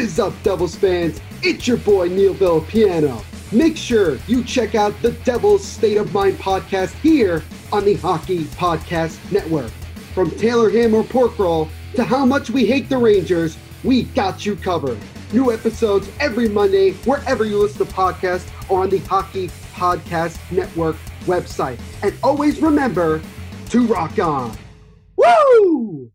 What is up, Devils fans? It's your boy, Neil Villapiano. Make sure you check out the Devil's State of Mind podcast here on the Hockey Podcast Network. From Taylor Ham or Pork Roll to how much we hate the Rangers, we got you covered. New episodes every Monday, wherever you listen to podcasts or on the Hockey Podcast Network website. And always remember to rock on. Woo!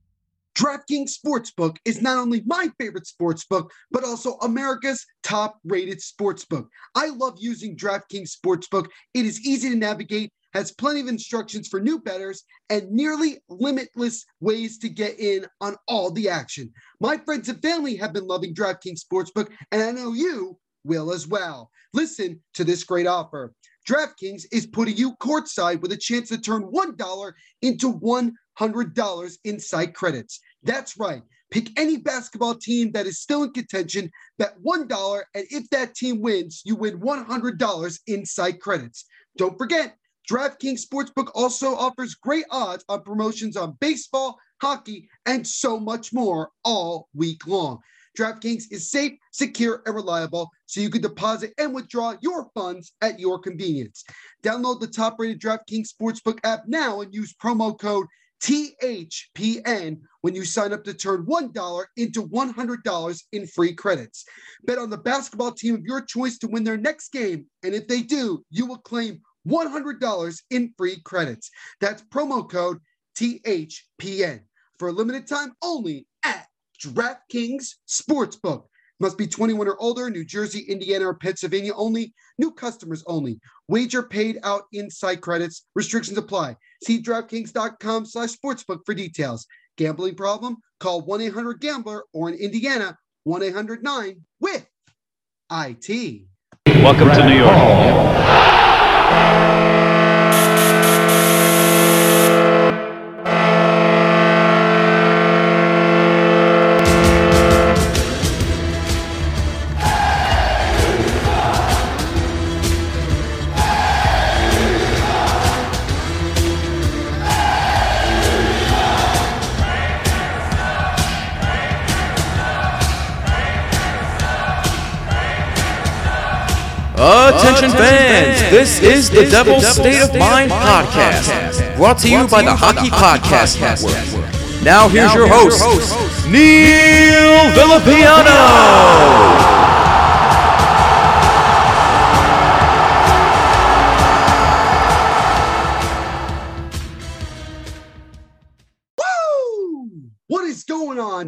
DraftKings Sportsbook is not only my favorite sportsbook, but also America's top-rated sportsbook. I love using DraftKings Sportsbook. It is easy to navigate, has plenty of instructions for new bettors, and nearly limitless ways to get in on all the action. My friends and family have been loving DraftKings Sportsbook, and I know you will as well. Listen to this great offer. DraftKings is putting you courtside with a chance to turn $1 into $100 in site credits. That's right. Pick any basketball team that is still in contention, bet $1, and if that team wins, you win $100 in site credits. Don't forget, DraftKings Sportsbook also offers great odds on promotions on baseball, hockey, and so much more all week long. DraftKings is safe, secure, and reliable, so you can deposit and withdraw your funds at your convenience. Download the top-rated DraftKings Sportsbook app now and use promo code THPN when you sign up to turn $1 into $100 in free credits. Bet on the basketball team of your choice to win their next game, and if they do, you will claim $100 in free credits. That's promo code THPN for a limited time only at DraftKings Sportsbook. Must be 21 or older, New Jersey, Indiana, or Pennsylvania only. New customers only. Wager paid out in site credits. Restrictions apply. See DraftKings.com/sportsbook for details. Gambling problem? Call 1-800-GAMBLER or in Indiana, 1-800-9-WITH-IT. Welcome to New York. Attention fans, this is the Devil's State of Mind podcast, brought to you by the Hockey Podcast Network. Now here's your host, Neil Villapiano.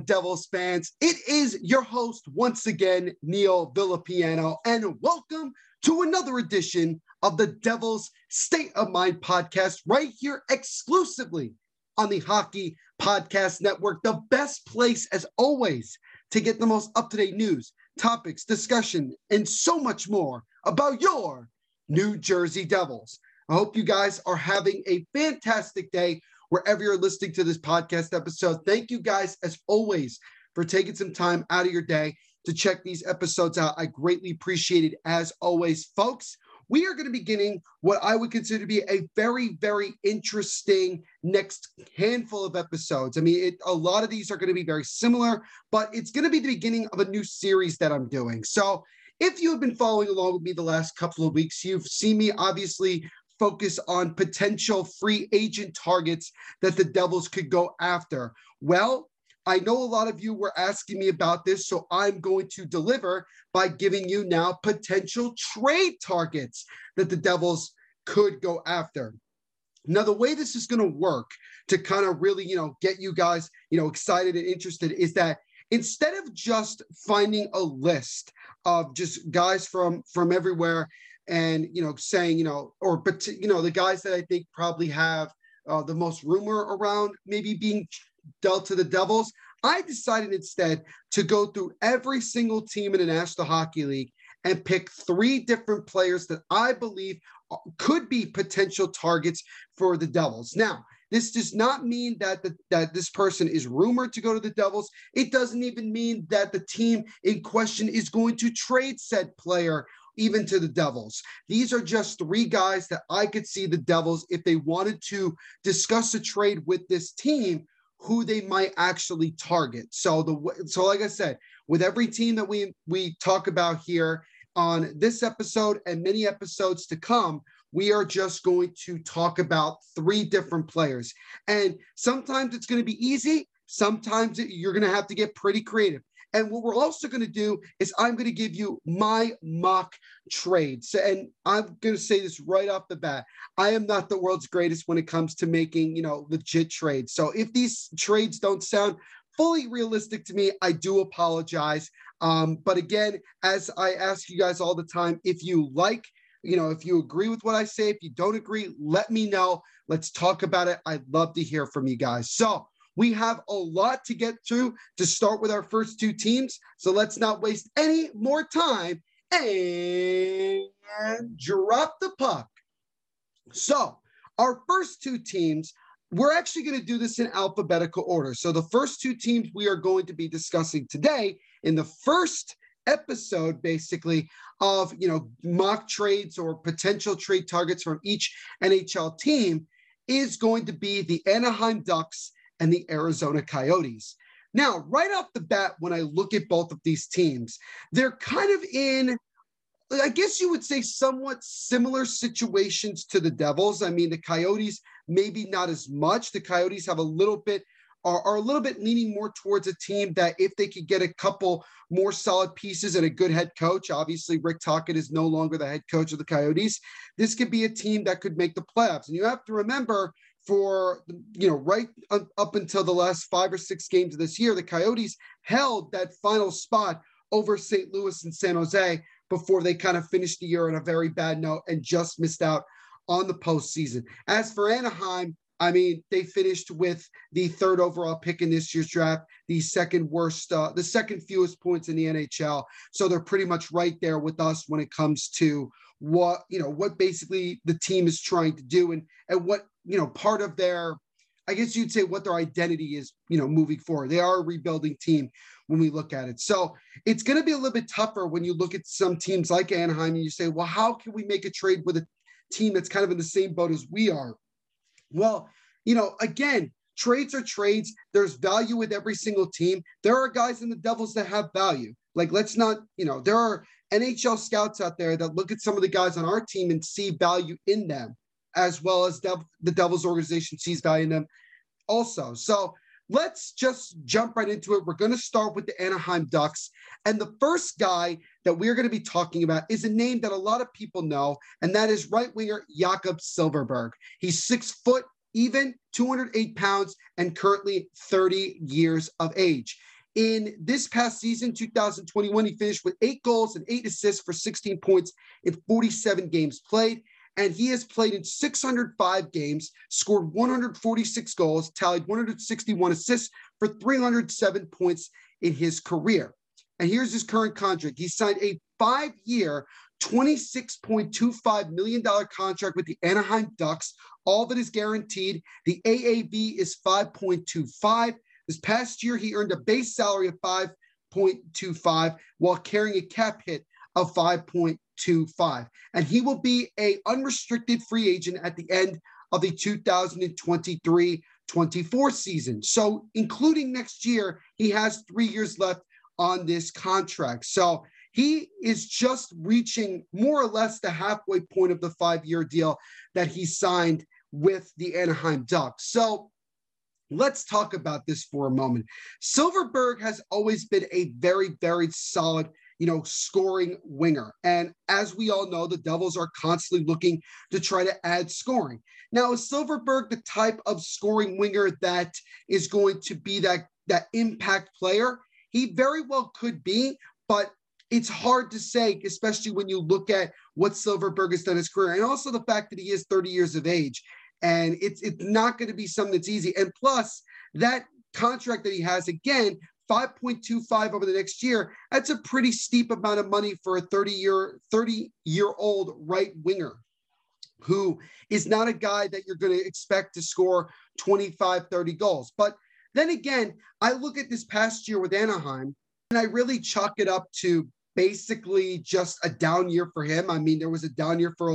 Devils fans, it is your host once again, Neil Villapiano, and welcome to another edition of the Devils State of Mind podcast right here exclusively on the Hockey Podcast Network, the best place as always to get the most up-to-date news, topics, discussion, and so much more about your New Jersey Devils. I hope you guys are having a fantastic day wherever you're listening to this podcast episode. Thank you guys, as always, for taking some time out of your day to check these episodes out. I greatly appreciate it, as always. Folks, we are going to be beginning what I would consider to be a very, very interesting next handful of episodes. I mean, a lot of these are going to be very similar, but it's going to be the beginning of a new series that I'm doing. So if you have been following along with me the last couple of weeks, you've seen me obviously focus on potential free agent targets that the Devils could go after. Well, I know a lot of you were asking me about this, so I'm going to deliver by giving you now potential trade targets that the Devils could go after. Now, the way this is going to work to kind of really, get you guys, excited and interested is that instead of just finding a list of just guys from everywhere, and, saying, the guys that I think probably have the most rumor around maybe being dealt to the Devils, I decided instead to go through every single team in the National Hockey League and pick three different players that I believe could be potential targets for the Devils. Now, this does not mean that that this person is rumored to go to the Devils. It doesn't even mean that the team in question is going to trade said player even to the Devils. These are just three guys that I could see the Devils, if they wanted to discuss a trade with this team, who they might actually target. So like I said, with every team that we talk about here on this episode and many episodes to come, we are just going to talk about three different players. And sometimes it's going to be easy. Sometimes you're going to have to get pretty creative. And what we're also going to do is I'm going to give you my mock trades. And I'm going to say this right off the bat. I am not the world's greatest when it comes to making, legit trades. So if these trades don't sound fully realistic to me, I do apologize. But again, as I ask you guys all the time, if you if you agree with what I say, if you don't agree, let me know. Let's talk about it. I'd love to hear from you guys. So we have a lot to get through to start with our first two teams. So let's not waste any more time and drop the puck. So our first two teams, we're actually going to do this in alphabetical order. So the first two teams we are going to be discussing today in the first episode, basically, of, mock trades or potential trade targets from each NHL team is going to be the Anaheim Ducks and the Arizona Coyotes. Now, right off the bat, when I look at both of these teams, they're kind of in, I guess you would say, somewhat similar situations to the Devils. I mean, the Coyotes, maybe not as much. The Coyotes have are a little bit leaning more towards a team that if they could get a couple more solid pieces and a good head coach, obviously Rick Tocchet is no longer the head coach of the Coyotes, this could be a team that could make the playoffs. And you have to remember, for, right up until the last 5 or 6 games of this year, the Coyotes held that final spot over St. Louis and San Jose before they kind of finished the year on a very bad note and just missed out on the postseason. As for Anaheim, I mean, they finished with the 3rd overall pick in this year's draft, the second fewest points in the NHL. So they're pretty much right there with us when it comes to what basically the team is trying to do and what, part of their, I guess you'd say, what their identity is, moving forward. They are a rebuilding team when we look at it. So it's going to be a little bit tougher when you look at some teams like Anaheim and you say, well, how can we make a trade with a team that's kind of in the same boat as we are? Well, again, trades are trades. There's value with every single team. There are guys in the Devils that have value. Like, let's not, there are NHL scouts out there that look at some of the guys on our team and see value in them, as well as the Devils organization sees value in them also. So let's just jump right into it. We're going to start with the Anaheim Ducks. And the first guy that we're going to be talking about is a name that a lot of people know, and that is right winger Jakob Silverberg. He's 6 foot even, 208 pounds, and currently 30 years of age. In this past season, 2021, he finished with 8 goals and 8 assists for 16 points in 47 games played. And he has played in 605 games, scored 146 goals, tallied 161 assists for 307 points in his career. And here's his current contract. He signed a 5-year, $26.25 million contract with the Anaheim Ducks. All of it is guaranteed. The AAV is 5.25. This past year, he earned a base salary of 5.25 while carrying a cap hit of 5.25, and he will be an unrestricted free agent at the end of the 2023-24 season. So including next year, he has 3 years left on this contract. So he is just reaching more or less the halfway point of the 5-year deal that he signed with the Anaheim Ducks. So let's talk about this for a moment. Silverberg has always been a very, very solid scoring winger. And as we all know, the Devils are constantly looking to try to add scoring. Now, is Silverberg the type of scoring winger that is going to be that impact player? He very well could be, but it's hard to say, especially when you look at what Silverberg has done in his career and also the fact that he is 30 years of age. And it's not going to be something that's easy. And plus, that contract that he has, again, 5.25 over the next year, that's a pretty steep amount of money for a 30-year-old right winger who is not a guy that you're going to expect to score 25, 30 goals. But then again, I look at this past year with Anaheim, and I really chalk it up to basically just a down year for him. I mean, there was a down year for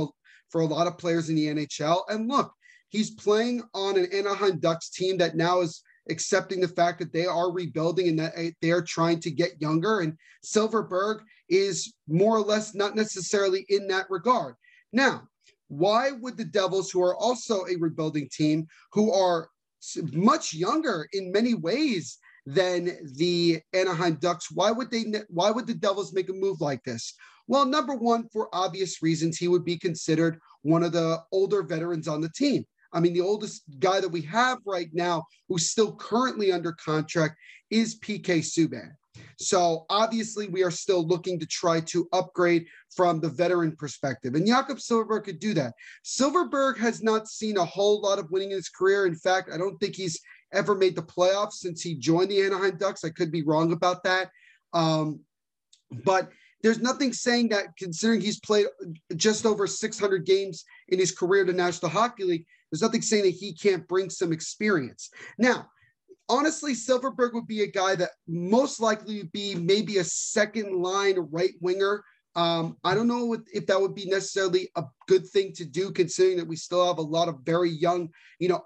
a lot of players in the NHL. And look, he's playing on an Anaheim Ducks team that now is accepting the fact that they are rebuilding and that they are trying to get younger. And Silverberg is more or less not necessarily in that regard. Now, why would the Devils, who are also a rebuilding team, who are much younger in many ways than the Anaheim Ducks, why would the Devils make a move like this? Well, number one, for obvious reasons, he would be considered one of the older veterans on the team. I mean, the oldest guy that we have right now who's still currently under contract is P.K. Subban. So obviously we are still looking to try to upgrade from the veteran perspective. And Jakob Silverberg could do that. Silverberg has not seen a whole lot of winning in his career. In fact, I don't think he's ever made the playoffs since he joined the Anaheim Ducks. I could be wrong about that. But there's nothing saying that, considering he's played just over 600 games in his career in the National Hockey League, there's nothing saying that he can't bring some experience. Now, honestly, Silverberg would be a guy that most likely would be maybe a second-line right winger. I don't know if that would be necessarily a good thing to do, considering that we still have a lot of very young,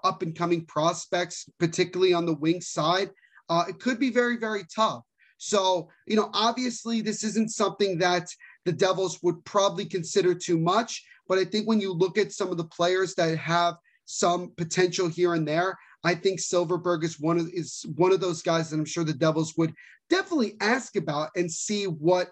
up-and-coming prospects, particularly on the wing side. It could be very, very tough. So, obviously this isn't something that the Devils would probably consider too much, but I think when you look at some of the players that have some potential here and there, I think Silverberg is one of those guys that I'm sure the Devils would definitely ask about and see what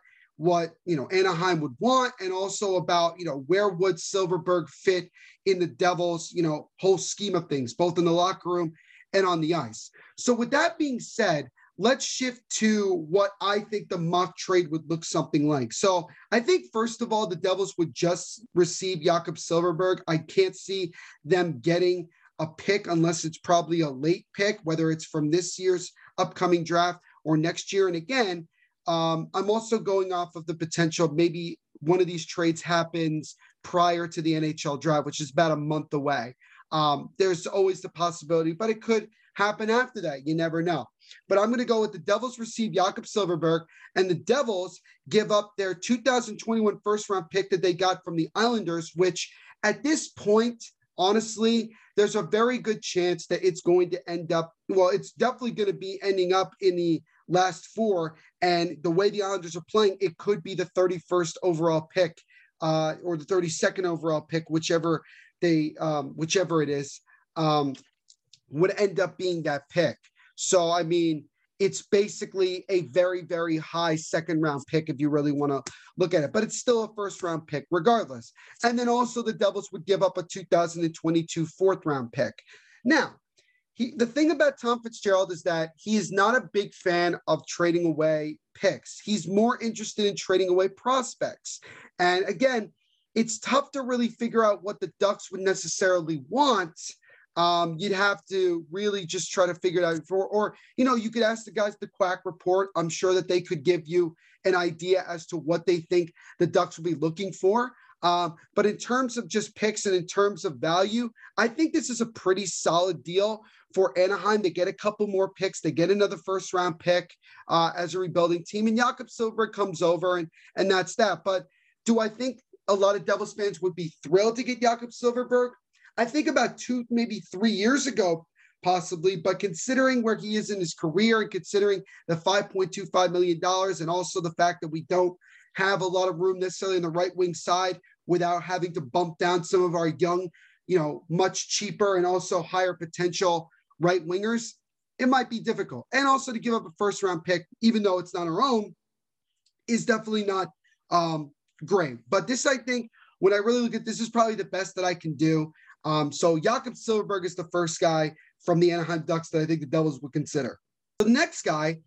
Anaheim would want, and also about, where would Silverberg fit in the Devils, whole scheme of things, both in the locker room and on the ice. So with that being said, let's shift to what I think the mock trade would look something like. So I think, first of all, the Devils would just receive Jakob Silverberg. I can't see them getting a pick unless it's probably a late pick, whether it's from this year's upcoming draft or next year. And again, I'm also going off of the potential maybe one of these trades happens prior to the NHL draft, which is about a month away. There's always the possibility, but it could happen after that. You never know. But I'm going to go with the Devils receive Jakob Silverberg, and the Devils give up their 2021 first-round pick that they got from the Islanders, which at this point, honestly, there's a very good chance that it's going to end up – well, it's definitely going to be ending up in the last four, and the way the Islanders are playing, it could be the 31st overall pick or the 32nd overall pick, whichever it is, would end up being that pick. So, I mean, it's basically a very, very high second-round pick if you really want to look at it. But it's still a first-round pick regardless. And then also the Devils would give up a 2022 fourth-round pick. Now, the thing about Tom Fitzgerald is that he is not a big fan of trading away picks. He's more interested in trading away prospects. And, again, it's tough to really figure out what the Ducks would necessarily want. You'd have to really just try to figure it out you could ask the guys the Quack Report. I'm sure that they could give you an idea as to what they think the Ducks will be looking for. But in terms of just picks and in terms of value, I think this is a pretty solid deal for Anaheim. They get a couple more picks. They get another first-round pick as a rebuilding team. And Jakob Silverberg comes over, and that's that. But do I think a lot of Devils fans would be thrilled to get Jakob Silverberg? I think about 2, maybe 3 years ago, possibly, but considering where he is in his career and considering the $5.25 million and also the fact that we don't have a lot of room necessarily on the right wing side without having to bump down some of our young, much cheaper and also higher potential right wingers, it might be difficult. And also to give up a first round pick, even though it's not our own, is definitely not great. But this, I think, when I really look at this, is probably the best that I can do. So Jakob Silverberg is the first guy from the Anaheim Ducks that I think the Devils would consider. The next guy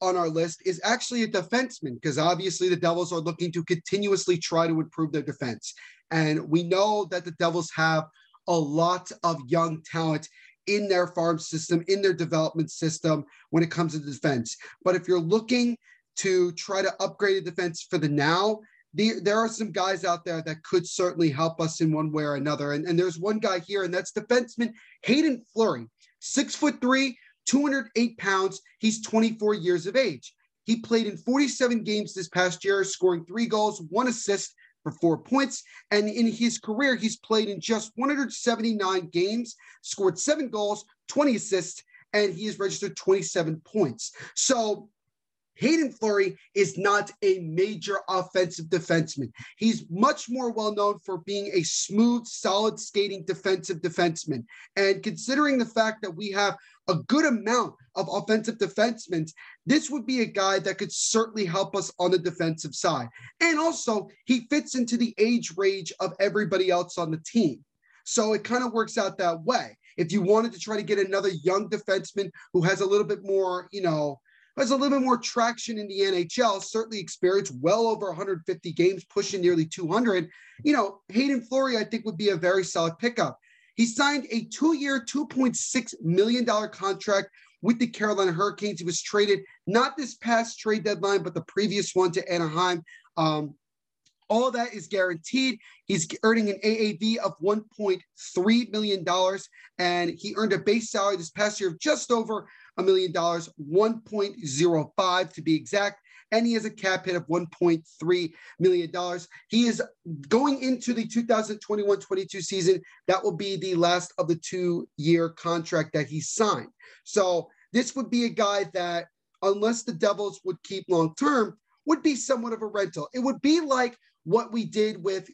on our list is actually a defenseman, because obviously the Devils are looking to continuously try to improve their defense. And we know that the Devils have a lot of young talent in their farm system, in their development system when it comes to defense. But if you're looking to try to upgrade a defense for the now, there are some guys out there that could certainly help us in one way or another. And there's one guy here, and that's defenseman Haydn Fleury, 6'3", 208 pounds. He's 24 years of age. He played in 47 games this past year, scoring 3 goals, 1 assist for 4 points. And in his career, he's played in just 179 games, scored 7 goals, 20 assists, and he has registered 27 points. So Haydn Fleury is not a major offensive defenseman. He's much more well-known for being a smooth, solid skating defensive defenseman. And considering the fact that we have a good amount of offensive defensemen, this would be a guy that could certainly help us on the defensive side. And also, he fits into the age range of everybody else on the team. So it kind of works out that way. If you wanted to try to get another young defenseman who has a little bit more, there's a little bit more traction in the NHL, certainly experienced well over 150 games, pushing nearly 200. Haydn Fleury, I think, would be a very solid pickup. He signed a 2-year, $2.6 million contract with the Carolina Hurricanes. He was traded, not this past trade deadline, but the previous one to Anaheim. All that is guaranteed. He's earning an AAV of $1.3 million, and he earned a base salary this past year of just over $1 million, 1.05 to be exact, and he has a cap hit of $1.3 million. He is going into the 2021-22 season. That will be the last of the 2-year contract that he signed. So this would be a guy that, unless the Devils would keep long-term, would be somewhat of a rental. It would be like what we did with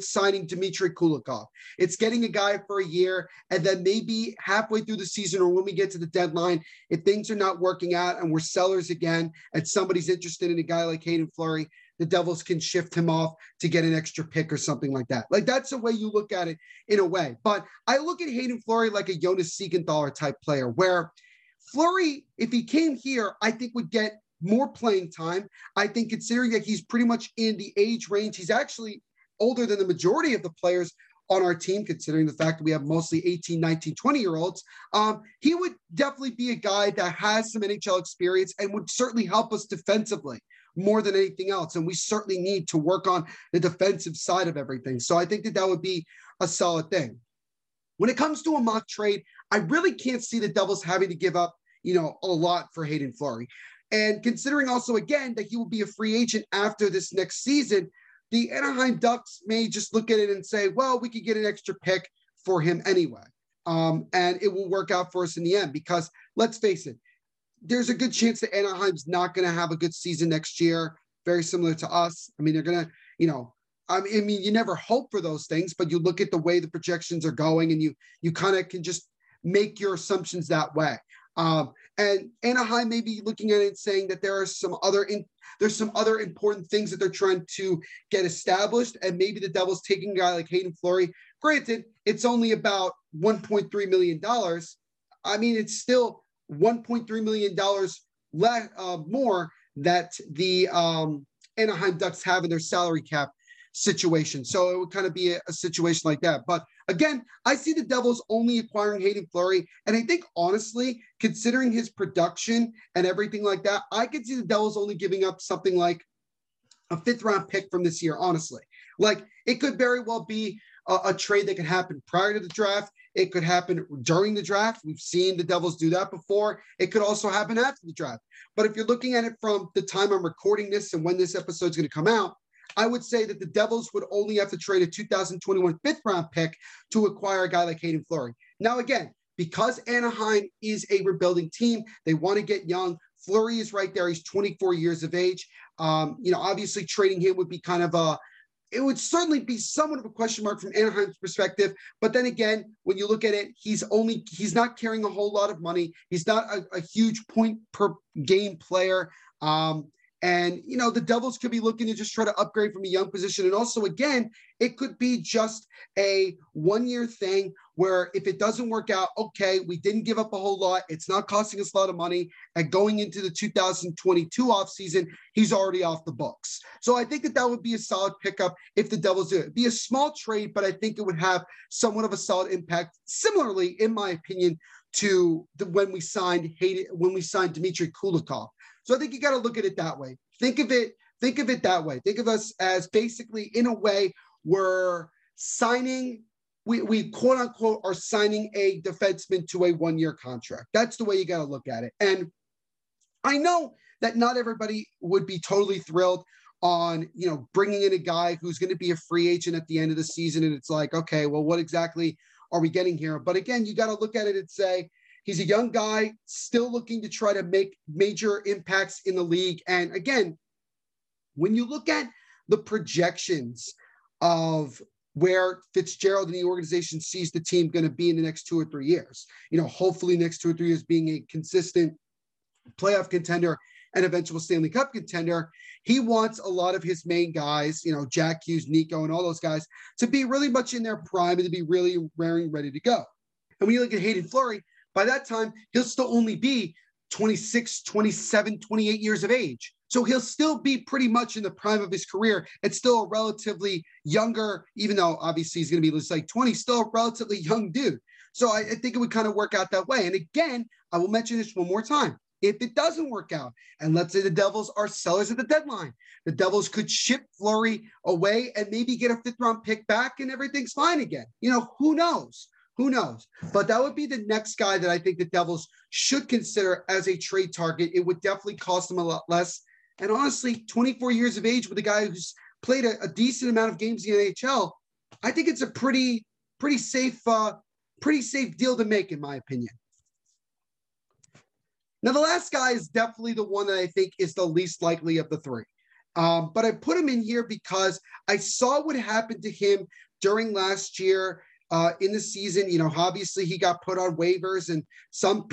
signing Dmitry Kulikov. It's getting a guy for a year, and then maybe halfway through the season or when we get to the deadline, if things are not working out and we're sellers again and somebody's interested in a guy like Haydn Fleury, the Devils can shift him off to get an extra pick or something like that. Like, that's the way you look at it in a way. But I look at Haydn Fleury like a Jonas Siegenthaler type player, where Fleury, if he came here, I think would get more playing time. I think, considering that he's pretty much in the age range, he's actually older than the majority of the players on our team, considering the fact that we have mostly 18, 19, 20-year-olds. He would definitely be a guy that has some NHL experience and would certainly help us defensively more than anything else. And we certainly need to work on the defensive side of everything. So I think that would be a solid thing. When it comes to a mock trade, I really can't see the Devils having to give up, a lot for Haydn Fleury. And considering also, again, that he will be a free agent after this next season, the Anaheim Ducks may just look at it and say, well, we could get an extra pick for him anyway. And it will work out for us in the end, because let's face it, there's a good chance that Anaheim's not going to have a good season next year, very similar to us. I mean, they're going to, you never hope for those things, but you look at the way the projections are going and you kind of can just make your assumptions that way. And Anaheim may be looking at it and saying that there's some other important things that they're trying to get established, and maybe the Devils taking a guy like Haydn Fleury. Granted, it's only about $1.3 million. I mean, it's still $1.3 million more that the Anaheim Ducks have in their salary cap situation. So it would kind of be a situation like that. But again, I see the Devils only acquiring Haydn Fleury. And I think, honestly, considering his production and everything like that, I could see the Devils only giving up something like a 5th-round pick from this year, honestly. Like, it could very well be a trade that could happen prior to the draft. It could happen during the draft. We've seen the Devils do that before. It could also happen after the draft. But if you're looking at it from the time I'm recording this and when this episode is going to come out, I would say that the Devils would only have to trade a 2021 5th-round pick to acquire a guy like Haydn Fleury. Now, again, because Anaheim is a rebuilding team, they want to get young. Fleury is right there. He's 24 years of age. Obviously trading him would be kind of it would certainly be somewhat of a question mark from Anaheim's perspective. But then again, when you look at it, he's not carrying a whole lot of money. He's not a huge point-per-game player. And the Devils could be looking to just try to upgrade from a young position. And also, again, it could be just a one-year thing where if it doesn't work out, okay, we didn't give up a whole lot. It's not costing us a lot of money. And going into the 2022 offseason, he's already off the books. So I think that would be a solid pickup if the Devils do it. It'd be a small trade, but I think it would have somewhat of a solid impact. Similarly, in my opinion, to when we signed Dmitry Kulikov. So I think you got to look at it that way. Think of it that way. Think of us as basically, in a way, we're signing, we quote unquote are signing a defenseman to a one-year contract. That's the way you got to look at it. And I know that not everybody would be totally thrilled on, bringing in a guy who's going to be a free agent at the end of the season. And it's like, okay, well, what exactly are we getting here? But again, you got to look at it and say, He's a young guy still looking to try to make major impacts in the league. And again, when you look at the projections of where Fitzgerald and the organization sees the team going to be in the next 2 or 3 years, you know, hopefully next 2 or 3 years being a consistent playoff contender and eventual Stanley Cup contender, he wants a lot of his main guys, you know, Jack Hughes, Nico, and all those guys to be really much in their prime and to be really raring, ready to go. And when you look at Haydn Fleury, by that time, he'll still only be 26, 27, 28 years of age. So he'll still be pretty much in the prime of his career. It's still a relatively younger, even though obviously he's going to be just like 20, still a relatively young dude. So I think it would kind of work out that way. And again, I will mention this one more time. If it doesn't work out, and let's say the Devils are sellers at the deadline, the Devils could ship Fleury away and maybe get a 5th round pick back and everything's fine again. You know, who knows? Who knows? But that would be the next guy that I think the Devils should consider as a trade target. It would definitely cost them a lot less. And honestly, 24 years of age with a guy who's played a decent amount of games in the NHL, I think it's a pretty safe deal to make, in my opinion. Now, the last guy is definitely the one that I think is the least likely of the three. But I put him in here because I saw what happened to him during last year in the season. You know, obviously he got put on waivers and some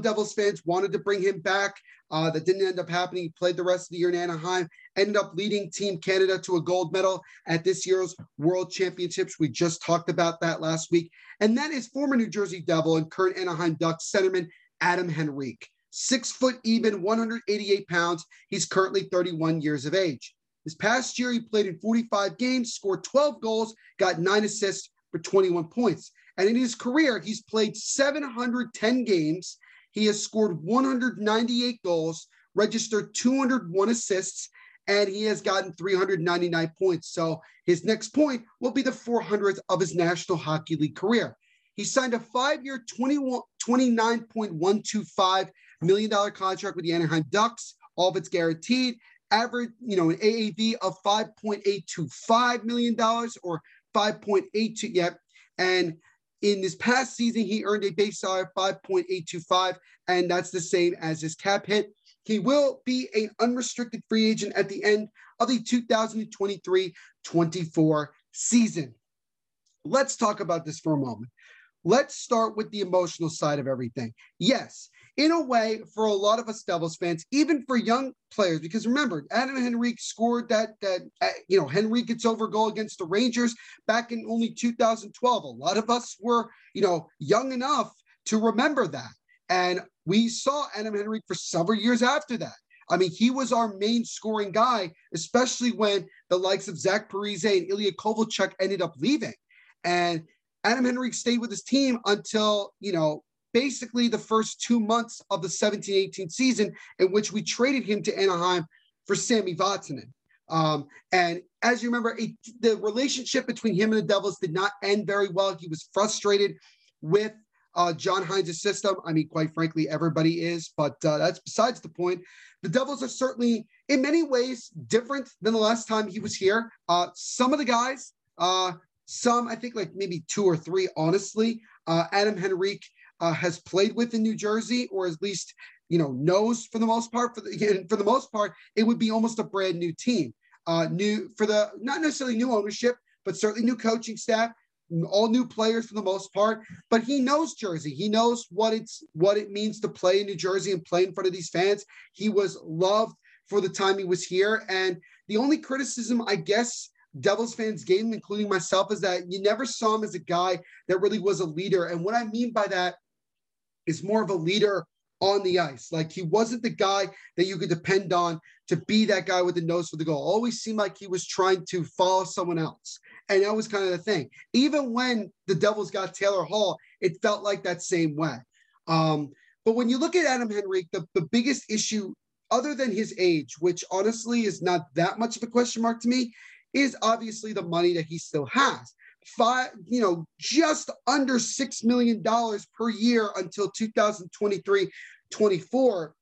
Devils fans wanted to bring him back. That didn't end up happening. He played the rest of the year in Anaheim, ended up leading Team Canada to a gold medal at this year's World Championships. We just talked about that last week. And that is former New Jersey Devil and current Anaheim Ducks centerman Adam Henrique. 6 foot even, 188 pounds. He's currently 31 years of age. This past year, he played in 45 games, scored 12 goals, got 9 assists for 21 points. And in his career, he's played 710 games. He has scored 198 goals, registered 201 assists, and he has gotten 399 points. So his next point will be the 400th of his National Hockey League career. He signed a 5-year, $29.125 million contract with the Anaheim Ducks. All of it's guaranteed. Average, you know, an AAV of $5.825 million or 5.82. Yep. And in this past season, he earned a base salary of $5.825, and that's the same as his cap hit. He will be an unrestricted free agent at the end of the 2023-24 season. Let's talk about this for a moment. Let's start with the emotional side of everything. Yes, in a way, for a lot of us Devils fans, even for young players, because remember, Adam Henrique scored that Henrique gets over goal against the Rangers back in only 2012. A lot of us were, you know, young enough to remember that. And we saw Adam Henrique for several years after that. I mean, he was our main scoring guy, especially when the likes of Zach Parise and Ilya Kovalchuk ended up leaving. And Adam Henrique stayed with his team until, you know, basically the first 2 months of the 17-18 season, in which we traded him to Anaheim for Sammy Vatsunen. And as you remember, the relationship between him and the Devils did not end very well. He was frustrated with John Hynes' system. I mean, quite frankly, everybody is, but that's besides the point. The Devils are certainly, in many ways, different than the last time he was here. Some of the guys... Some, I think like maybe 2 or 3, honestly, Adam Henrique has played with in New Jersey, or at least, you know, knows for the most part. For the most part, it would be almost a brand new team. Not necessarily new ownership, but certainly new coaching staff, all new players for the most part. But he knows Jersey. He knows what it means to play in New Jersey and play in front of these fans. He was loved for the time he was here. And the only criticism, I guess, Devils fans gave him, including myself, is that you never saw him as a guy that really was a leader. And what I mean by that is more of a leader on the ice. Like, he wasn't the guy that you could depend on to be that guy with the nose for the goal. Always seemed like he was trying to follow someone else. And that was kind of the thing. Even when the Devils got Taylor Hall, it felt like that same way. But when you look at Adam Henrique, the biggest issue, other than his age, which honestly is not that much of a question mark to me, is obviously the money that he still has. Just under $6 million per year until 2023-24.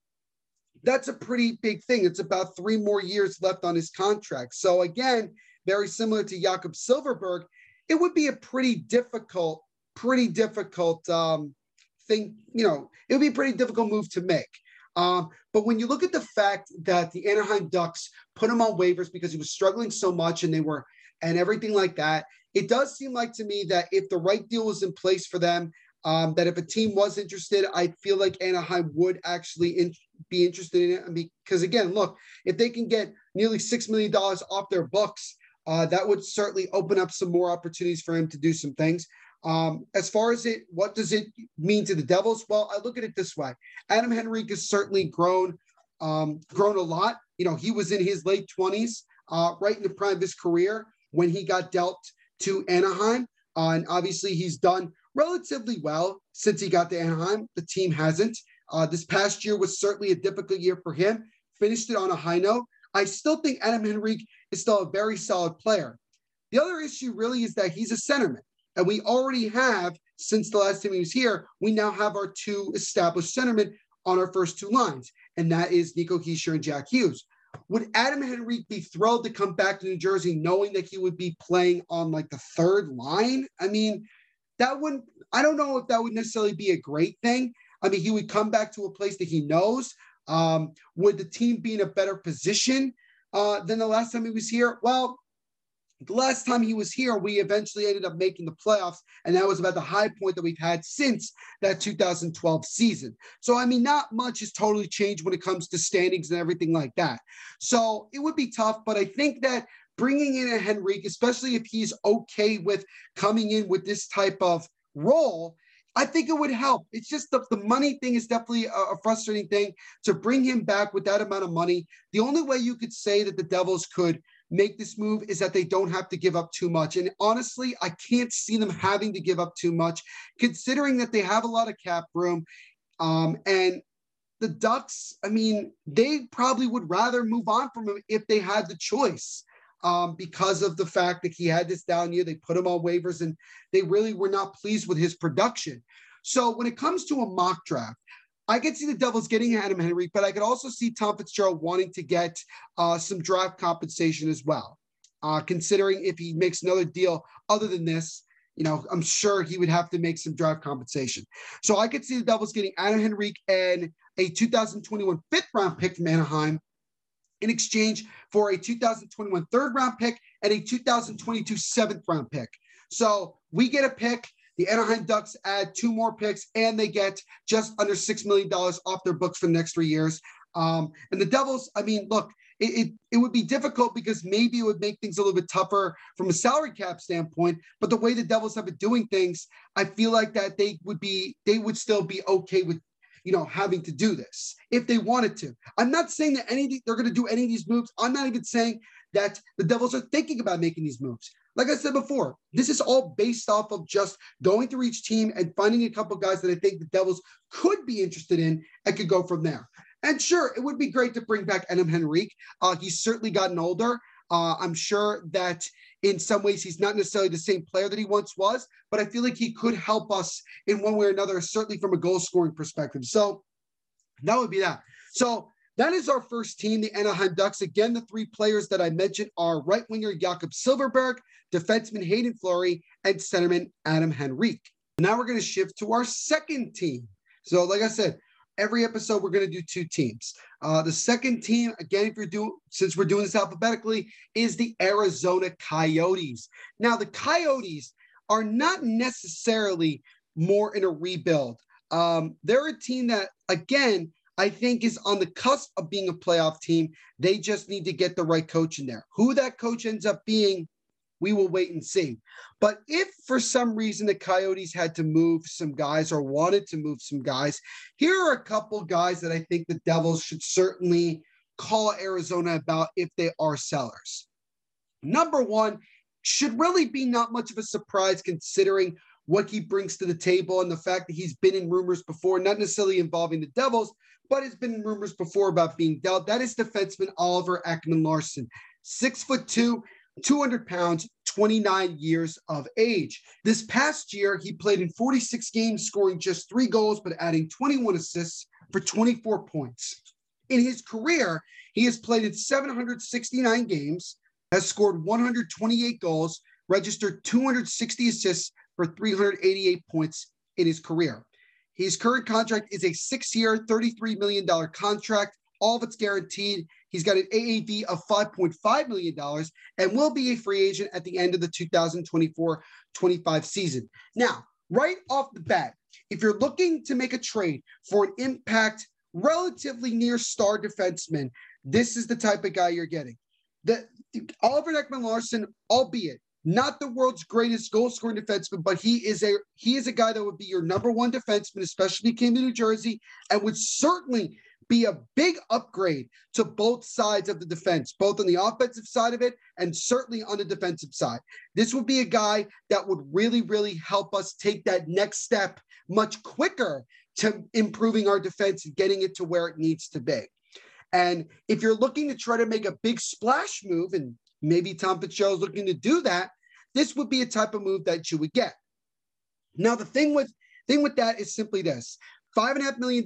That's a pretty big thing. It's about 3 more years left on his contract. So again, very similar to Jakob Silverberg, it would be a pretty difficult think, you know, it would be a pretty difficult move to make. But when you look at the fact that the Anaheim Ducks put him on waivers because he was struggling so much and they were, and everything like that, it does seem like to me that if the right deal was in place for them, that if a team was interested, I feel like Anaheim would actually be interested in it. I mean, because again, look, if they can get nearly $6 million off their books, that would certainly open up some more opportunities for him to do some things. As far as it, what does it mean to the Devils? Well, I look at it this way. Adam Henrique has certainly grown a lot. You know, he was in his late 20s, right in the prime of his career when he got dealt to Anaheim. And obviously he's done relatively well since he got to Anaheim. The team hasn't. This past year was certainly a difficult year for him. Finished it on a high note. I still think Adam Henrique is still a very solid player. The other issue really is that he's a centerman. And we already have, since the last time he was here, we now have our two established centermen on our first two lines. And that is Nico Hischier and Jack Hughes. Would Adam Henrique be thrilled to come back to New Jersey knowing that he would be playing on like the third line? I mean, that wouldn't, I don't know if that would necessarily be a great thing. I mean, he would come back to a place that he knows. Would the team be in a better position than the last time he was here? Well, the last time he was here, we eventually ended up making the playoffs, and that was about the high point that we've had since that 2012 season. So, I mean, not much has totally changed when it comes to standings and everything like that. So it would be tough, but I think that bringing in a Henrique, especially if he's okay with coming in with this type of role, I think it would help. It's just the money thing is definitely a frustrating thing. To bring him back with that amount of money, the only way you could say that the Devils could make this move is that they don't have to give up too much. And honestly, I can't see them having to give up too much, considering that they have a lot of cap room. And the Ducks, I mean, they probably would rather move on from him if they had the choice, because of the fact that he had this down year. They put him on waivers and they really were not pleased with his production. So when it comes to a mock draft, I could see the Devils getting Adam Henrique, but I could also see Tom Fitzgerald wanting to get some draft compensation as well, considering if he makes another deal other than this, you know, I'm sure he would have to make some draft compensation. So I could see the Devils getting Adam Henrique and a 2021 fifth-round pick from Anaheim in exchange for a 2021 third-round pick and a 2022 seventh-round pick. So we get a pick. The Anaheim Ducks add two more picks, and they get just under $6 million off their books for the next 3 years. And the Devils, I mean, look, it would be difficult because maybe it would make things a little bit tougher from a salary cap standpoint, but the way the Devils have been doing things, I feel like that they would still be okay with, you know, having to do this if they wanted to. I'm not saying that they're going to do any of these moves. I'm not even saying that the Devils are thinking about making these moves. Like I said before, this is all based off of just going through each team and finding a couple guys that I think the Devils could be interested in and could go from there. And sure, it would be great to bring back Adam Henrique. He's certainly gotten older. I'm sure that in some ways he's not necessarily the same player that he once was, but I feel like he could help us in one way or another, certainly from a goal-scoring perspective. So that would be that. So that is our first team, the Anaheim Ducks. Again, the three players that I mentioned are right winger Jakob Silverberg, defenseman Haydn Fleury, and centerman Adam Henrique. Now we're going to shift to our second team. So like I said, every episode we're going to do two teams. The second team, again, since we're doing this alphabetically, is the Arizona Coyotes. Now the Coyotes are not necessarily more in a rebuild. They're a team that, again, I think is on the cusp of being a playoff team. They just need to get the right coach in there. Who that coach ends up being, we will wait and see. But if for some reason the Coyotes had to move some guys or wanted to move some guys, here are a couple guys that I think the Devils should certainly call Arizona about if they are sellers. Number one should really be not much of a surprise considering what he brings to the table and the fact that he's been in rumors before, not necessarily involving the Devils, but it's been rumors before about being dealt. That is defenseman Oliver Ekman-Larsson, 6'2", 200 pounds, 29 years of age. This past year, he played in 46 games, scoring just 3 goals, but adding 21 assists for 24 points. In his career, he has played in 769 games, has scored 128 goals, registered 260 assists, for 388 points in his career. His current contract is a 6-year, $33 million contract. All of it's guaranteed. He's got an AAV of $5.5 million and will be a free agent at the end of the 2024-25 season. Now, right off the bat, if you're looking to make a trade for an impact, relatively near star defenseman, this is the type of guy you're getting. Oliver Ekman-Larsson, albeit not the world's greatest goal-scoring defenseman, but he is a guy that would be your number one defenseman, especially if he came to New Jersey, and would certainly be a big upgrade to both sides of the defense, both on the offensive side of it and certainly on the defensive side. This would be a guy that would really, really help us take that next step much quicker to improving our defense and getting it to where it needs to be. And if you're looking to try to make a big splash move, and maybe Tom Fitzgerald is looking to do that, this would be a type of move that you would get. Now, the thing with that is simply this: $5.5 million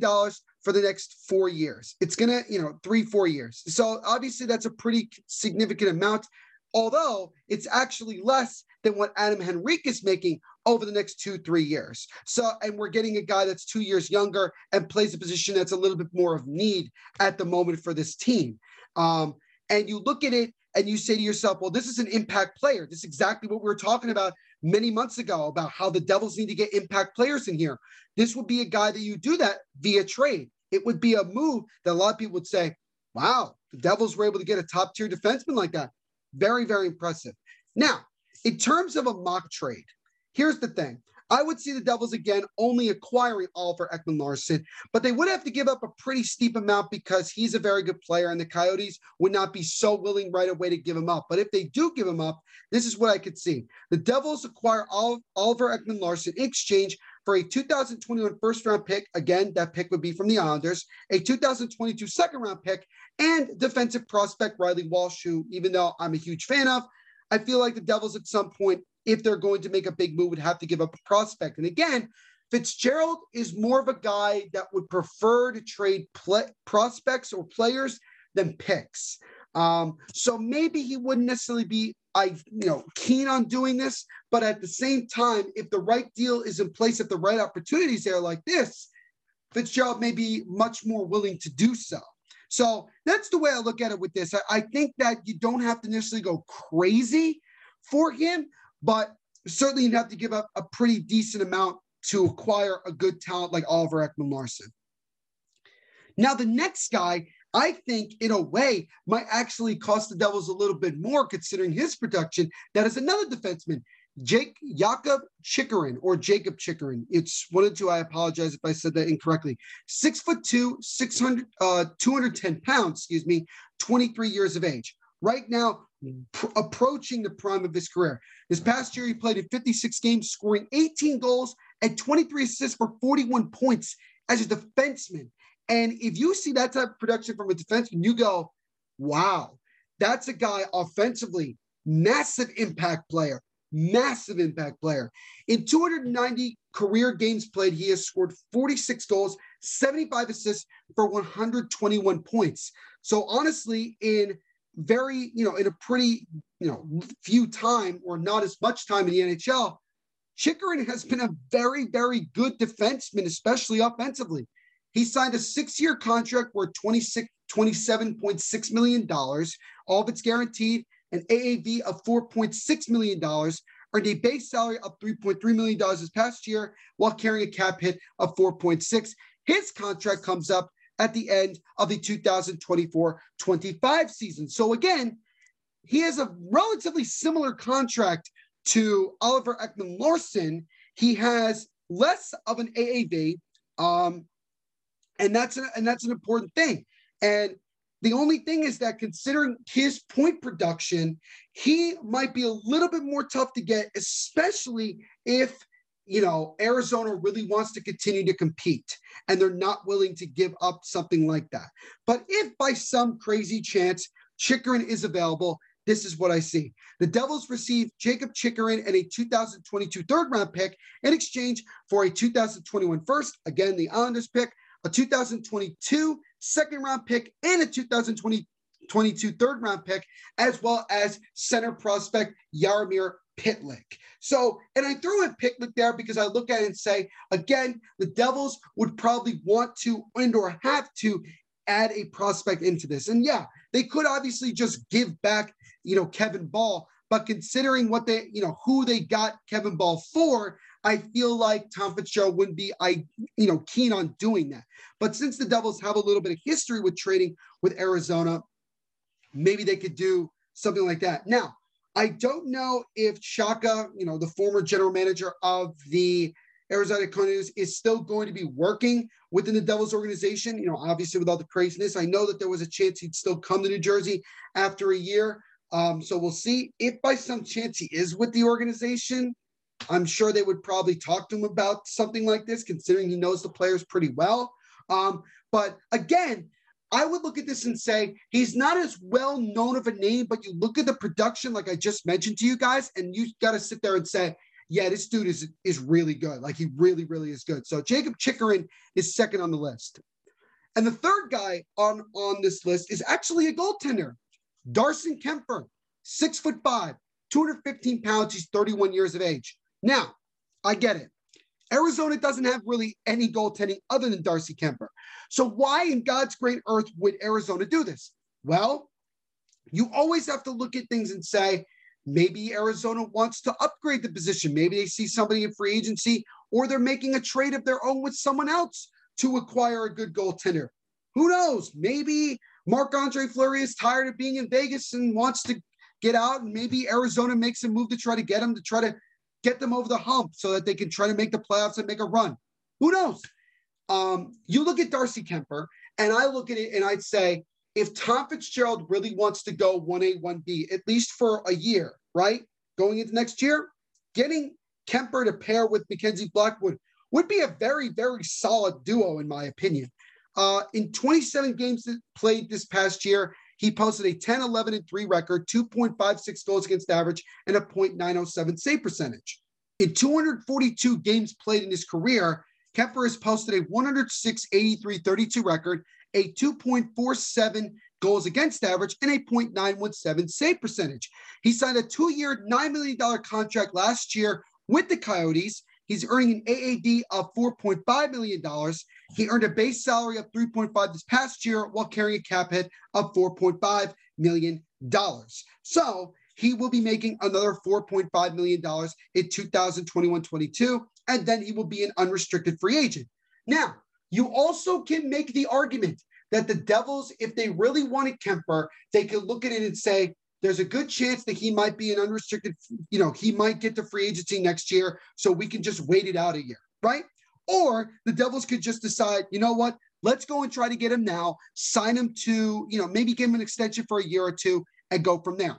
for the next 4 years. It's going to, 3-4 years. So obviously that's a pretty significant amount, although it's actually less than what Adam Henrique is making over the next 2-3 years. So, and we're getting a guy that's 2 years younger and plays a position that's a little bit more of need at the moment for this team. And you look at it and you say to yourself, well, this is an impact player. This is exactly what we were talking about many months ago about how the Devils need to get impact players in here. This would be a guy that you do that via trade. It would be a move that a lot of people would say, wow, the Devils were able to get a top tier defenseman like that. Very, very impressive. Now, in terms of a mock trade, here's the thing. I would see the Devils, again, only acquiring Oliver Ekman-Larsson, but they would have to give up a pretty steep amount because he's a very good player, and the Coyotes would not be so willing right away to give him up. But if they do give him up, this is what I could see. The Devils acquire Oliver Ekman-Larsson in exchange for a 2021 first-round pick. Again, that pick would be from the Islanders, a 2022 second-round pick, and defensive prospect Riley Walsh, who, even though I'm a huge fan of, I feel like the Devils at some point, if they're going to make a big move, would have to give up a prospect. And again, Fitzgerald is more of a guy that would prefer to trade prospects or players than picks. So maybe he wouldn't necessarily be, keen on doing this, but at the same time, if the right deal is in place, if the right opportunities there like this, Fitzgerald may be much more willing to do so. So that's the way I look at it with this. I think that you don't have to necessarily go crazy for him, but certainly you'd have to give up a pretty decent amount to acquire a good talent like Oliver Ekman-Larsson. Now, the next guy, I think, in a way, might actually cost the Devils a little bit more considering his production. That is another defenseman, Jakob Chychrun. It's one of two. I apologize if I said that incorrectly. 6'2", 210 pounds, 23 years of age. Right now, approaching the prime of his career. This past year, he played in 56 games, scoring 18 goals and 23 assists for 41 points as a defenseman. And if you see that type of production from a defenseman, you go, wow, that's a guy offensively, massive impact player. In 290 career games played, he has scored 46 goals, 75 assists for 121 points. So honestly, few time or not as much time in the NHL, Chychrun has been a very, very good defenseman, especially offensively. He signed a 6-year contract worth $27.6 million. All of it's guaranteed, an AAV of $4.6 million, earned a base salary of $3.3 million this past year while carrying a cap hit of 4.6. His contract comes up at the end of the 2024-25 season. So again, he has a relatively similar contract to Oliver Ekman-Larsson. He has less of an AAV, and that's an important thing. And the only thing is that considering his point production, he might be a little bit more tough to get, especially if Arizona really wants to continue to compete, and they're not willing to give up something like that. But if by some crazy chance Chychrun is available, this is what I see. The Devils receive Jakob Chychrun and a 2022 third-round pick in exchange for a 2021 first, again, the Islanders pick, a 2022 second-round pick, and a 2022 third-round pick, as well as center prospect Yaramir Pitlick. So, and I throw in Pitlick there because I look at it and say, again, the Devils would probably want to and or have to add a prospect into this. And yeah, they could obviously just give back, you know, Kevin Ball, but considering what they, you know, who they got Kevin Ball for, I feel like Tom Fitzgerald wouldn't be, keen on doing that. But since the Devils have a little bit of history with trading with Arizona, maybe they could do something like that. Now, I don't know if Shaka, you know, the former general manager of the Arizona Coyotes, is still going to be working within the Devils organization, you know, obviously with all the craziness. I know that there was a chance he'd still come to New Jersey after a year. So we'll see if by some chance he is with the organization. I'm sure they would probably talk to him about something like this, considering he knows the players pretty well. But again, I would look at this and say, he's not as well known of a name, but you look at the production, like I just mentioned to you guys, and you got to sit there and say, yeah, this dude is really good. Like he really, really is good. So Jakob Chychrun is second on the list. And the third guy on this list is actually a goaltender, Darcy Kuemper, 6'5", 215 pounds. He's 31 years of age. Now, I get it. Arizona doesn't have really any goaltending other than Darcy Kuemper. So why in God's great earth would Arizona do this? Well, you always have to look at things and say, maybe Arizona wants to upgrade the position. Maybe they see somebody in free agency, or they're making a trade of their own with someone else to acquire a good goaltender. Who knows? Maybe Marc-Andre Fleury is tired of being in Vegas and wants to get out, and maybe Arizona makes a move to try to get him, to try to get them over the hump so that they can try to make the playoffs and make a run. Who knows? You look at Darcy Kuemper, and I look at it and I'd say, if Tom Fitzgerald really wants to go 1A, 1B, at least for a year, right? Going into next year, getting Kuemper to pair with Mackenzie Blackwood would be a very, very solid duo, in my opinion. In 27 games that played this past year, he posted a 10-11-3 record, 2.56 goals against average, and a .907 save percentage. In 242 games played in his career, Kuemper has posted a 106-83-32 record, a 2.47 goals against average, and a .917 save percentage. He signed a 2-year, $9 million contract last year with the Coyotes. He's earning an AAD of $4.5 million. He earned a base salary of $3.5 this past year while carrying a cap hit of $4.5 million. So he will be making another $4.5 million in 2021-22, and then he will be an unrestricted free agent. Now, you also can make the argument that the Devils, if they really wanted Kuemper, they could look at it and say, there's a good chance that he might be an unrestricted, you know, he might get to free agency next year, so we can just wait it out a year, right? Or the Devils could just decide, you know what, let's go and try to get him now, sign him to, you know, maybe give him an extension for a year or two and go from there.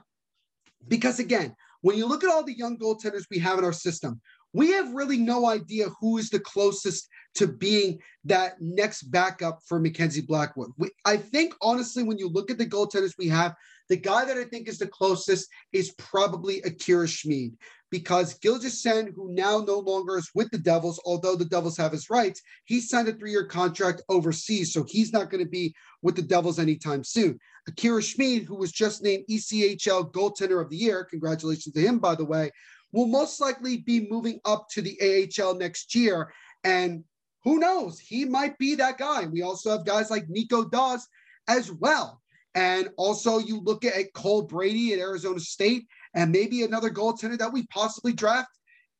Because again, when you look at all the young goaltenders we have in our system, we have really no idea who is the closest to being that next backup for Mackenzie Blackwood. I think, honestly, when you look at the goaltenders we have, the guy that I think is the closest is probably Akira Schmid, because Gilgeous Sen, who now no longer is with the Devils, although the Devils have his rights, he signed a 3-year contract overseas, so he's not going to be with the Devils anytime soon. Akira Schmid, who was just named ECHL Goaltender of the Year, congratulations to him, by the way, will most likely be moving up to the AHL next year, and who knows? He might be that guy. We also have guys like Nico Doss as well. And also you look at Cole Brady at Arizona State, and maybe another goaltender that we possibly draft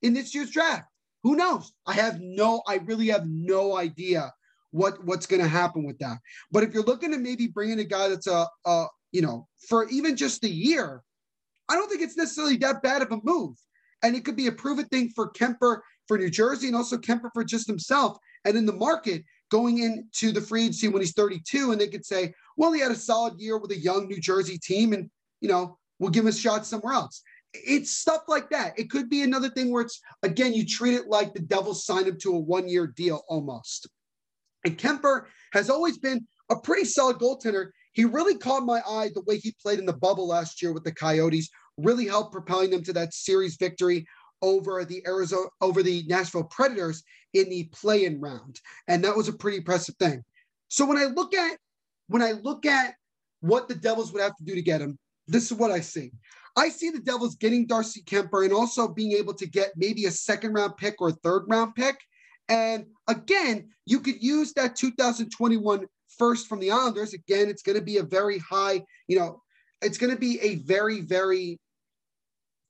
in this year's draft. Who knows? I really have no idea what's going to happen with that. But if you're looking to maybe bring in a guy that's for even just a year, I don't think it's necessarily that bad of a move. And it could be a proven thing for Kuemper for New Jersey, and also Kuemper for just himself. And in the market, going into the free agency when he's 32, and they could say, well, he had a solid year with a young New Jersey team, and, you know, we'll give him a shot somewhere else. It's stuff like that. It could be another thing where it's, again, you treat it like the Devils signed him to a 1-year deal almost. And Kuemper has always been a pretty solid goaltender. He really caught my eye the way he played in the bubble last year with the Coyotes, really helped propelling them to that series victory over the Nashville Predators in the play-in round. And that was a pretty impressive thing. So when I look at what the Devils would have to do to get him, this is what I see. I see the Devils getting Darcy Kuemper and also being able to get maybe a second-round pick or third-round pick. And, again, you could use that 2021 first from the Islanders. Again, it's going to be a very high, you know, it's going to be a very, very,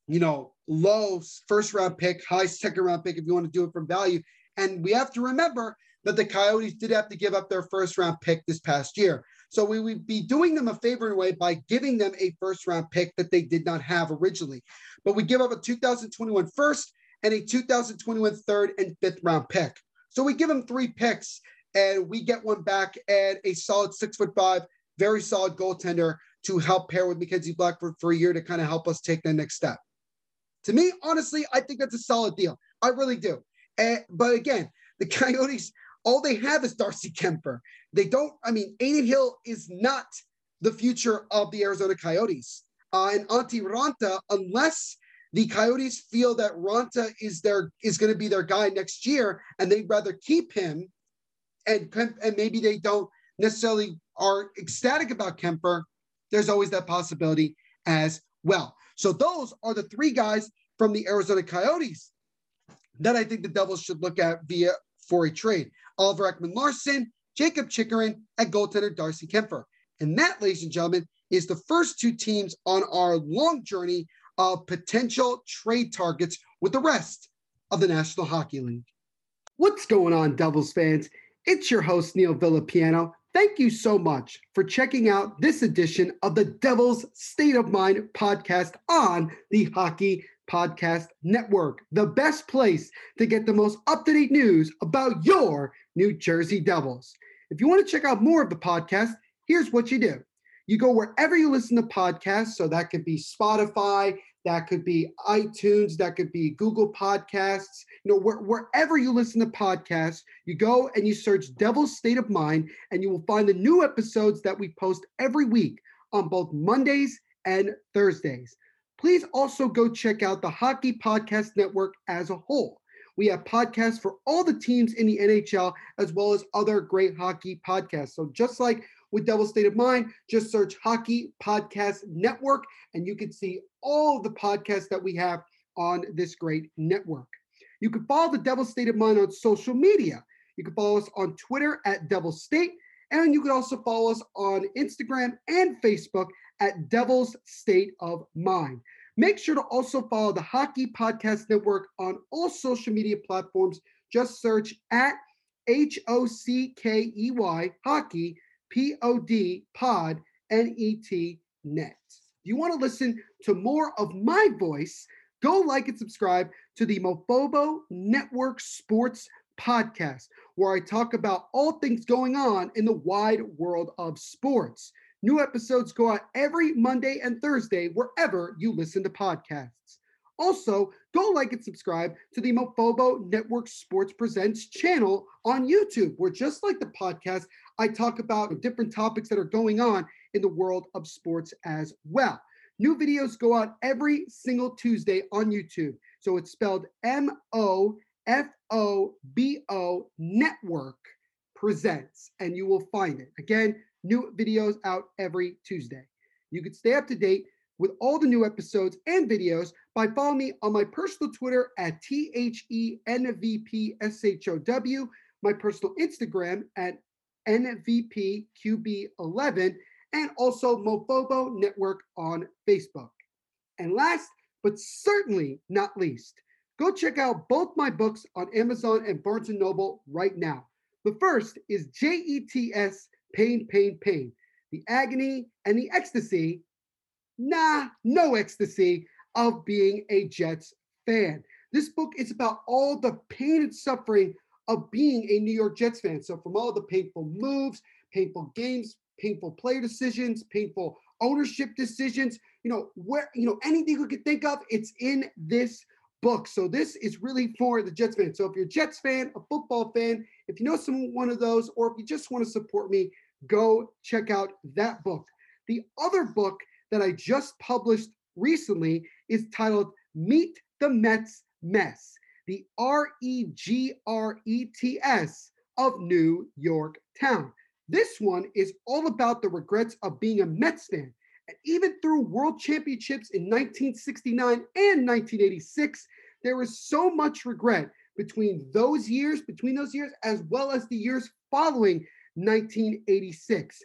you know, low first-round pick, high second-round pick if you want to do it from value. And we have to remember that the Coyotes did have to give up their first-round pick this past year. So we would be doing them a favor in a way by giving them a first-round pick that they did not have originally. But we give up a 2021 first and a 2021 third and fifth-round pick. So we give them three picks, and we get one back and a solid 6'5", very solid goaltender to help pair with Mackenzie Blackwood for a year to kind of help us take the next step. To me, honestly, I think that's a solid deal. I really do. But again, the Coyotes, all they have is Darcy Kuemper. They don't, I mean, Aiden Hill is not the future of the Arizona Coyotes. And Antti Raanta, unless the Coyotes feel that Raanta is going to be their guy next year and they'd rather keep him, and maybe they don't necessarily are ecstatic about Kuemper, there's always that possibility as well. So those are the three guys from the Arizona Coyotes that I think the Devils should look at via for a trade. Oliver Ekman-Larsson, Jakob Chychrun, and goaltender Darcy Kuemper. And that, ladies and gentlemen, is the first two teams on our long journey of potential trade targets with the rest of the National Hockey League. What's going on, Devils fans? It's your host, Neil Villapiano. Thank you so much for checking out this edition of the Devil's State of Mind podcast on the Hockey Podcast Network, the best place to get the most up-to-date news about your New Jersey Devils. If you want to check out more of the podcast, here's what you do. You go wherever you listen to podcasts, so that could be Spotify, that could be iTunes, that could be Google Podcasts. You know, wherever you listen to podcasts, you go and you search Devil's State of Mind, and you will find the new episodes that we post every week on both Mondays and Thursdays. Please also go check out the Hockey Podcast Network as a whole. We have podcasts for all the teams in the NHL, as well as other great hockey podcasts. So just like with Devil's State of Mind, just search Hockey Podcast Network, and you can see all the podcasts that we have on this great network. You can follow the Devil's State of Mind on social media. You can follow us on Twitter at Devil's State, and you can also follow us on Instagram and Facebook at Devil's State of Mind. Make sure to also follow the Hockey Podcast Network on all social media platforms. Just search at H-O-C-K-E-Y, Hockey, P-O-D, Pod, N-E-T, Net. If you want to listen to more of my voice, go like and subscribe to the Mofobo Network Sports Podcast, where I talk about all things going on in the wide world of sports. New episodes go out every Monday and Thursday, wherever you listen to podcasts. Also, go like and subscribe to the Mofobo Network Sports Presents channel on YouTube, where just like the podcast, I talk about different topics that are going on in the world of sports as well. New videos go out every single Tuesday on YouTube. So it's spelled M-O-F-O-B-O Network Presents, and you will find it. Again, new videos out every Tuesday. You can stay up to date with all the new episodes and videos by following me on my personal Twitter at THENVPSHOW, my personal Instagram at NVPQB11, and also Mofobo Network on Facebook. And last, but certainly not least, go check out both my books on Amazon and Barnes & Noble right now. The first is JETS, Pain, Pain, Pain, The Agony and the Ecstasy, no ecstasy of being a Jets fan. This book is about all the pain and suffering of being a New York Jets fan. So from all the painful moves, painful games, painful player decisions, painful ownership decisions, you know, where, you know, anything you could think of, it's in this book. So this is really for the Jets fan. So if you're a Jets fan, a football fan, if you know one of those, or if you just want to support me, go check out that book. The other book that I just published recently is titled Meet the Mets Mess, the R-E-G-R-E-T-S of New York Town. This one is all about the regrets of being a Mets fan and even through world championships in 1969 and 1986, there was so much regret between those years, as well as the years following 1986.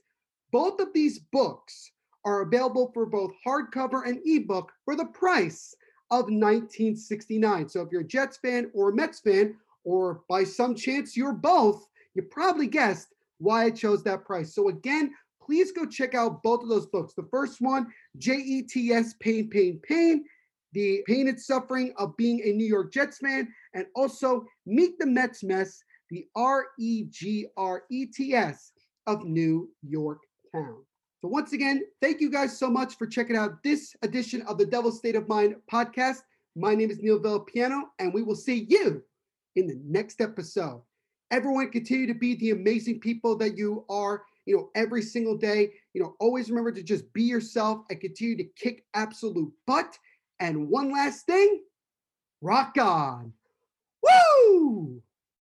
Both of these books are available for both hardcover and ebook for the price of 1969. So if you're a Jets fan or a Mets fan, or by some chance you're both, you probably guessed why I chose that price. So again, please go check out both of those books. The first one, Jets, Pain, Pain, Pain, The Pain and Suffering of Being a New York Jets Fan, and also Meet the Mets Mess, The Regrets of New York Town. So once again, thank you guys so much for checking out this edition of the Devil's State of Mind podcast. My name is Neil Villapiano, and we will see you in the next episode. Everyone, continue to be the amazing people that you are, every single day. Always remember to just be yourself and continue to kick absolute butt. And one last thing, rock on.